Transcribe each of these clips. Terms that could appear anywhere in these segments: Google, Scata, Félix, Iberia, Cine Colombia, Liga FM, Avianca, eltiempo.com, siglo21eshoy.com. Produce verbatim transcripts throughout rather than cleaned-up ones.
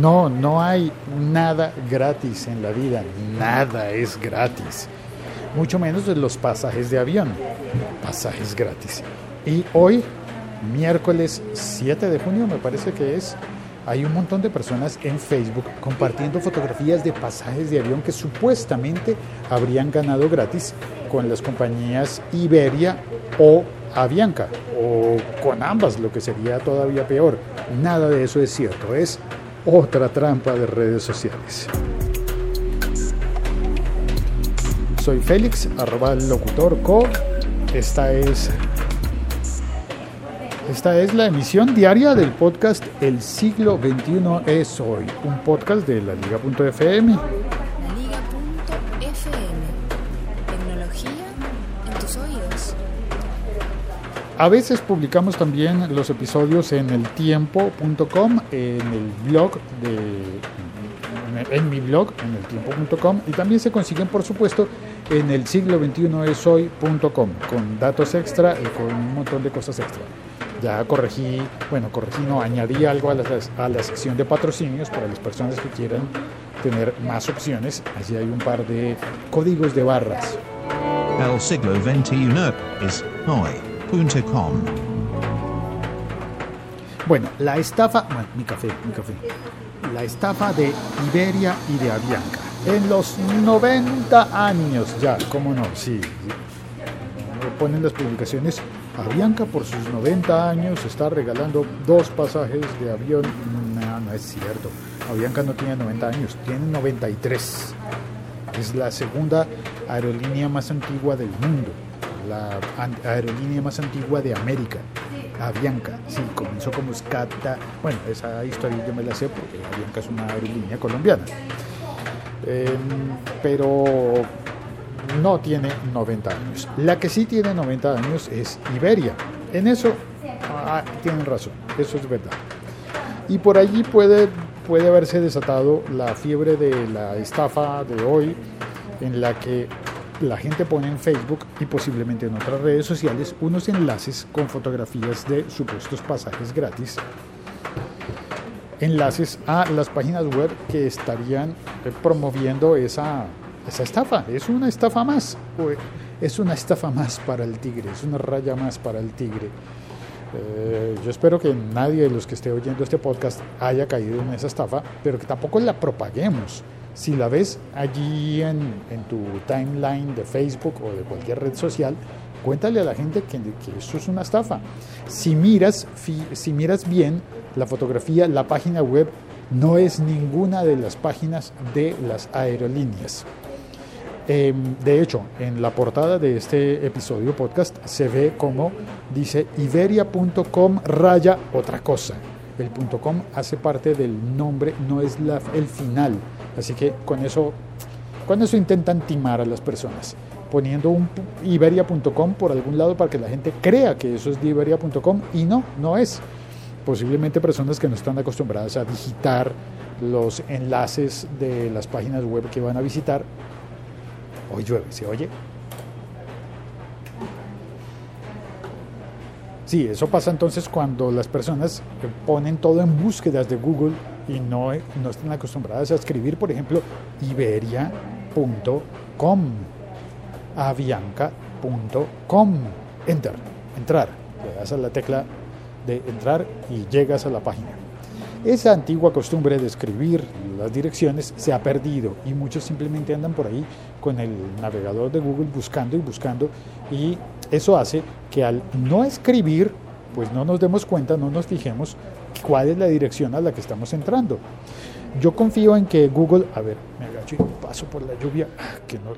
No, no hay nada gratis en la vida, nada es gratis. Mucho menos los pasajes de avión, pasajes gratis. Y hoy, miércoles siete de junio, me parece que es, hay un montón de personas en Facebook compartiendo fotografías de pasajes de avión que supuestamente habrían ganado gratis con las compañías Iberia o Avianca, o con ambas, lo que sería todavía peor. Nada de eso es cierto, es otra trampa de redes sociales. Soy Félix, arroba locutor co. Esta es, esta es la emisión diaria del podcast El siglo veintiuno es hoy, un podcast de la Liga punto F M. La Liga punto F M, tecnología en tus oídos. A veces publicamos también los episodios en el tiempo punto com, en el blog de... en mi blog, en el tiempo punto com, y también se consiguen, por supuesto, en el siglo veintiuno es hoy punto com, con datos extra y con un montón de cosas extra. Ya corregí, bueno, corregí, no, añadí algo a la, a la sección de patrocinios para las personas que quieran tener más opciones. Allí hay un par de códigos de barras. El siglo veintiuno es hoy punto com. Bueno, la estafa... Bueno, mi café, mi café. La estafa de Iberia y de Avianca. En los noventa años ya, cómo no, sí. Me ponen las publicaciones. Avianca por sus noventa años está regalando dos pasajes de avión. No, no es cierto. Avianca no tiene noventa años, tiene noventa y tres. Es la segunda aerolínea más antigua del mundo. La aerolínea más antigua de América. Avianca, sí, comenzó como Scata. Bueno, esa historia yo me la sé porque Avianca es una aerolínea colombiana. Eh, pero no tiene noventa años. La que sí tiene noventa años es Iberia. En eso ah, tienen razón, eso es verdad. Y por allí puede, puede haberse desatado la fiebre de la estafa de hoy, en la que la gente pone en Facebook y posiblemente en otras redes sociales unos enlaces con fotografías de supuestos pasajes gratis, enlaces a las páginas web que estarían promoviendo esa, esa estafa. Es una estafa más, es una estafa más para el tigre, es una raya más para el tigre. Eh, yo espero que nadie de los que esté oyendo este podcast haya caído en esa estafa, pero que tampoco la propaguemos. Si la ves allí en, en tu timeline de Facebook o de cualquier red social, cuéntale a la gente que, que eso es una estafa. Si miras, fi, si miras bien la fotografía, la página web no es ninguna de las páginas de las aerolíneas. Eh, de hecho, en la portada de este episodio podcast se ve como dice iberia punto com raya otra cosa. El .com hace parte del nombre, no es la, el final. Así que con eso, con eso intentan timar a las personas, poniendo un iberia punto com por algún lado para que la gente crea que eso es de iberia punto com y no, no es. Posiblemente personas que no están acostumbradas a digitar los enlaces de las páginas web que van a visitar. Hoy llueve, ¿se oye? Sí, eso pasa entonces cuando las personas ponen todo en búsquedas de Google y no, no están acostumbradas a escribir, por ejemplo, iberia punto com, avianca punto com, enter, entrar, le das a la tecla de entrar y llegas a la página. Esa antigua costumbre de escribir las direcciones se ha perdido y muchos simplemente andan por ahí con el navegador de Google buscando y buscando, y eso hace que al no escribir, pues no nos demos cuenta, no nos fijemos cuál es la dirección a la que estamos entrando. Yo confío en que Google, a ver, me agacho y paso por la lluvia, que no,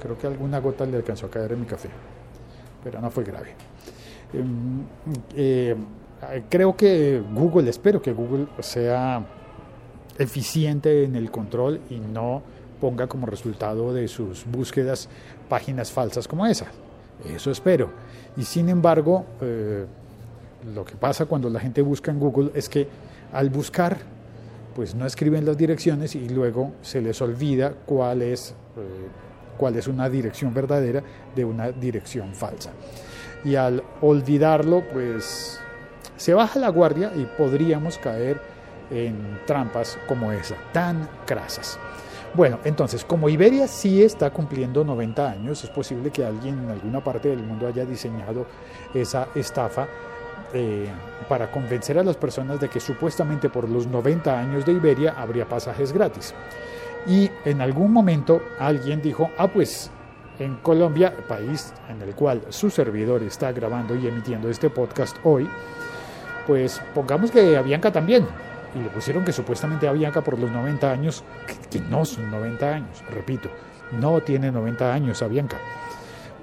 creo que alguna gota le alcanzó a caer en mi café, pero no fue grave. Eh, eh, creo que Google, espero que Google sea eficiente en el control y no ponga como resultado de sus búsquedas páginas falsas como esas. Eso espero. Y sin embargo, eh, lo que pasa cuando la gente busca en Google es que al buscar, pues no escriben las direcciones y luego se les olvida cuál es, eh, cuál es una dirección verdadera de una dirección falsa. Y al olvidarlo, pues se baja la guardia y podríamos caer en trampas como esa, tan crasas. Bueno, entonces, como Iberia sí está cumpliendo noventa años, es posible que alguien en alguna parte del mundo haya diseñado esa estafa eh, para convencer a las personas de que supuestamente por los noventa años de Iberia habría pasajes gratis. Y en algún momento alguien dijo, ah, pues en Colombia, país en el cual su servidor está grabando y emitiendo este podcast hoy, pues pongamos que Avianca también. Y le pusieron que supuestamente Avianca por los noventa años, que, que no son noventa años, repito, no tiene noventa años Avianca.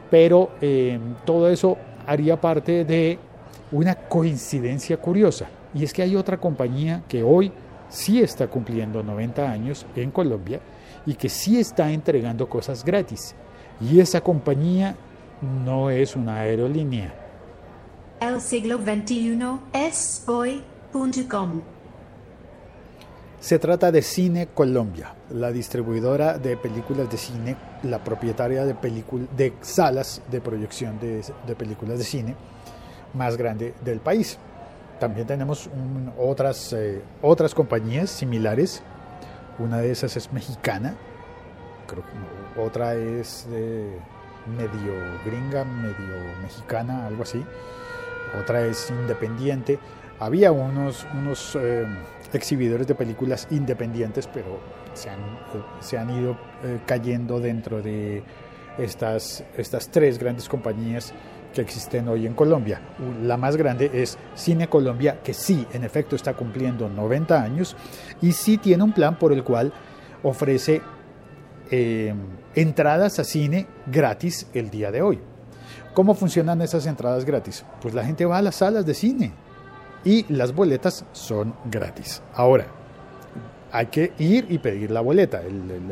Pero eh, todo eso haría parte de una coincidencia curiosa. Y es que hay otra compañía que hoy sí está cumpliendo noventa años en Colombia y que sí está entregando cosas gratis. Y esa compañía no es una aerolínea. El siglo veintiuno es hoy punto com. Se trata de Cine Colombia, la distribuidora de películas de cine, la propietaria de, pelicul- de salas de proyección de, de películas de cine más grande del país. También tenemos un, otras, eh, otras compañías similares. Una de esas es mexicana, creo que no, otra es eh, medio gringa, medio mexicana, algo así. Otra es independiente. Había unos, unos eh, exhibidores de películas independientes, pero se han, eh, se han ido eh, cayendo dentro de estas, estas tres grandes compañías que existen hoy en Colombia. La más grande es Cine Colombia, que sí, en efecto, está cumpliendo noventa años y sí tiene un plan por el cual ofrece eh, entradas a cine gratis el día de hoy. ¿Cómo funcionan esas entradas gratis? Pues la gente va a las salas de cine y las boletas son gratis. Ahora, hay que ir y pedir la boleta, el, el, el,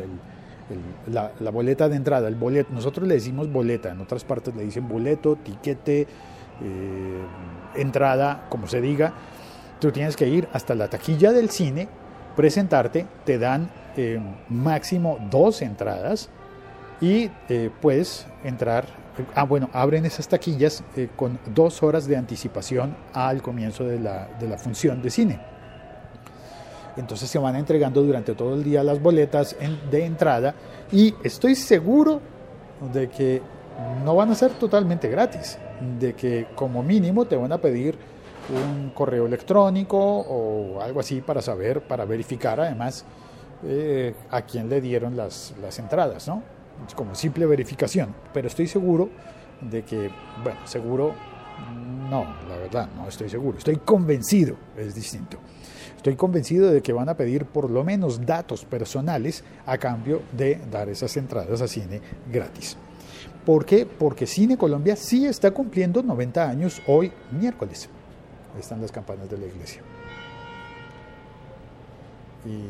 el, la, la boleta de entrada, el boleto. Nosotros le decimos boleta, en otras partes le dicen boleto, tiquete, eh, entrada, como se diga. Tú tienes que ir hasta la taquilla del cine, presentarte, te dan eh, máximo dos entradas y eh, puedes entrar. Ah, bueno, abren esas taquillas eh, con dos horas de anticipación al comienzo de la, de la función de cine. Entonces se van entregando durante todo el día las boletas en, de entrada y estoy seguro de que no van a ser totalmente gratis, de que como mínimo te van a pedir un correo electrónico o algo así para saber, para verificar además eh, a quién le dieron las, las entradas, ¿no? Como simple verificación, pero estoy seguro de que, bueno, seguro no, la verdad, no estoy seguro, estoy convencido, es distinto. Estoy convencido de que van a pedir por lo menos datos personales a cambio de dar esas entradas a cine gratis. ¿Por qué? Porque Cine Colombia sí está cumpliendo noventa años hoy, miércoles. Ahí están las campanas de la iglesia. Y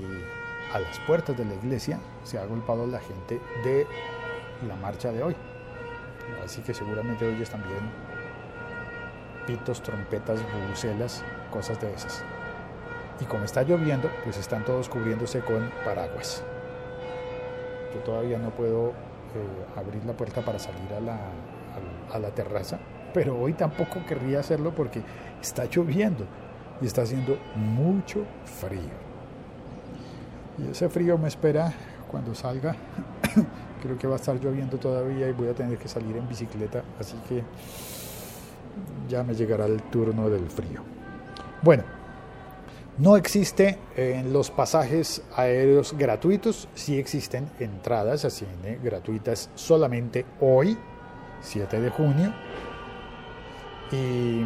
a las puertas de la iglesia se ha agolpado la gente de la marcha de hoy. Así que seguramente oyes también pitos, trompetas, bubucelas, cosas de esas. Y como está lloviendo, pues están todos cubriéndose con paraguas. Yo todavía no puedo eh, abrir la puerta para salir a la, a, a la terraza, pero hoy tampoco querría hacerlo porque está lloviendo y está haciendo mucho frío. Y ese frío me espera cuando salga. Creo que va a estar lloviendo todavía y voy a tener que salir en bicicleta, así que ya me llegará el turno del frío. Bueno, no existe en los pasajes aéreos gratuitos, sí existen entradas a cine gratuitas solamente hoy, siete de junio, y...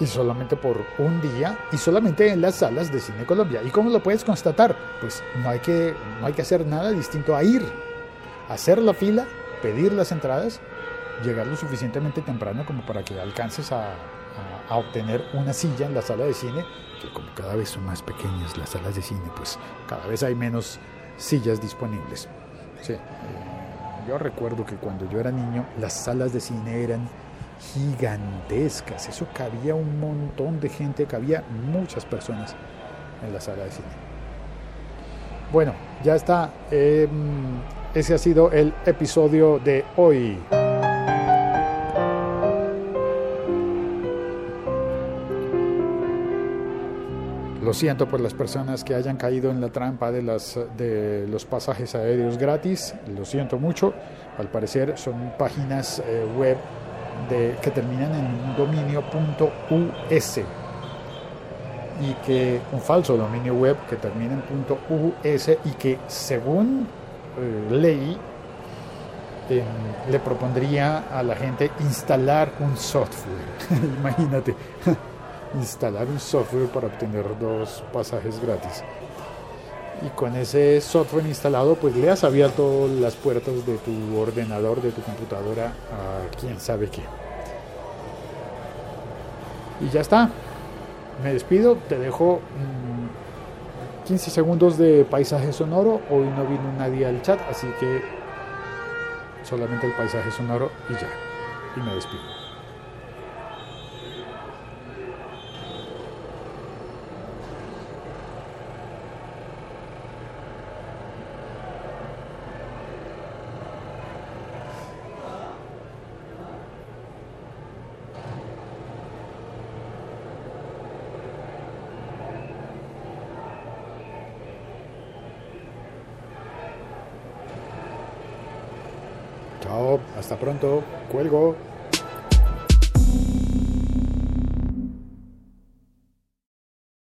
y solamente por un día, y solamente en las salas de Cine Colombia. ¿Y cómo lo puedes constatar? Pues no hay que, no hay que hacer nada distinto a ir, hacer la fila, pedir las entradas, llegar lo suficientemente temprano como para que alcances a, a, a obtener una silla en la sala de cine, que como cada vez son más pequeñas las salas de cine, pues cada vez hay menos sillas disponibles. Sí, yo recuerdo que cuando yo era niño, las salas de cine eran gigantescas, eso cabía un montón de gente, cabía muchas personas en la sala de cine. Bueno, ya está, eh, ese ha sido el episodio de hoy. lo siento por las personas que hayan caído en la trampa de, las, de los pasajes aéreos gratis, lo siento mucho. Al parecer son páginas eh, web de, que terminan en dominio punto u s y que un falso dominio web que termina en .us y que según eh, ley eh, le propondría a la gente instalar un software. Imagínate, instalar un software para obtener dos pasajes gratis, y con ese software instalado pues le has abierto las puertas de tu ordenador, de tu computadora, a quién sabe qué. Y ya está, me despido, te dejo mmm, quince segundos de paisaje sonoro. Hoy no vino nadie al chat, así que solamente el paisaje sonoro y ya, y me despido. Hasta pronto, cuelgo.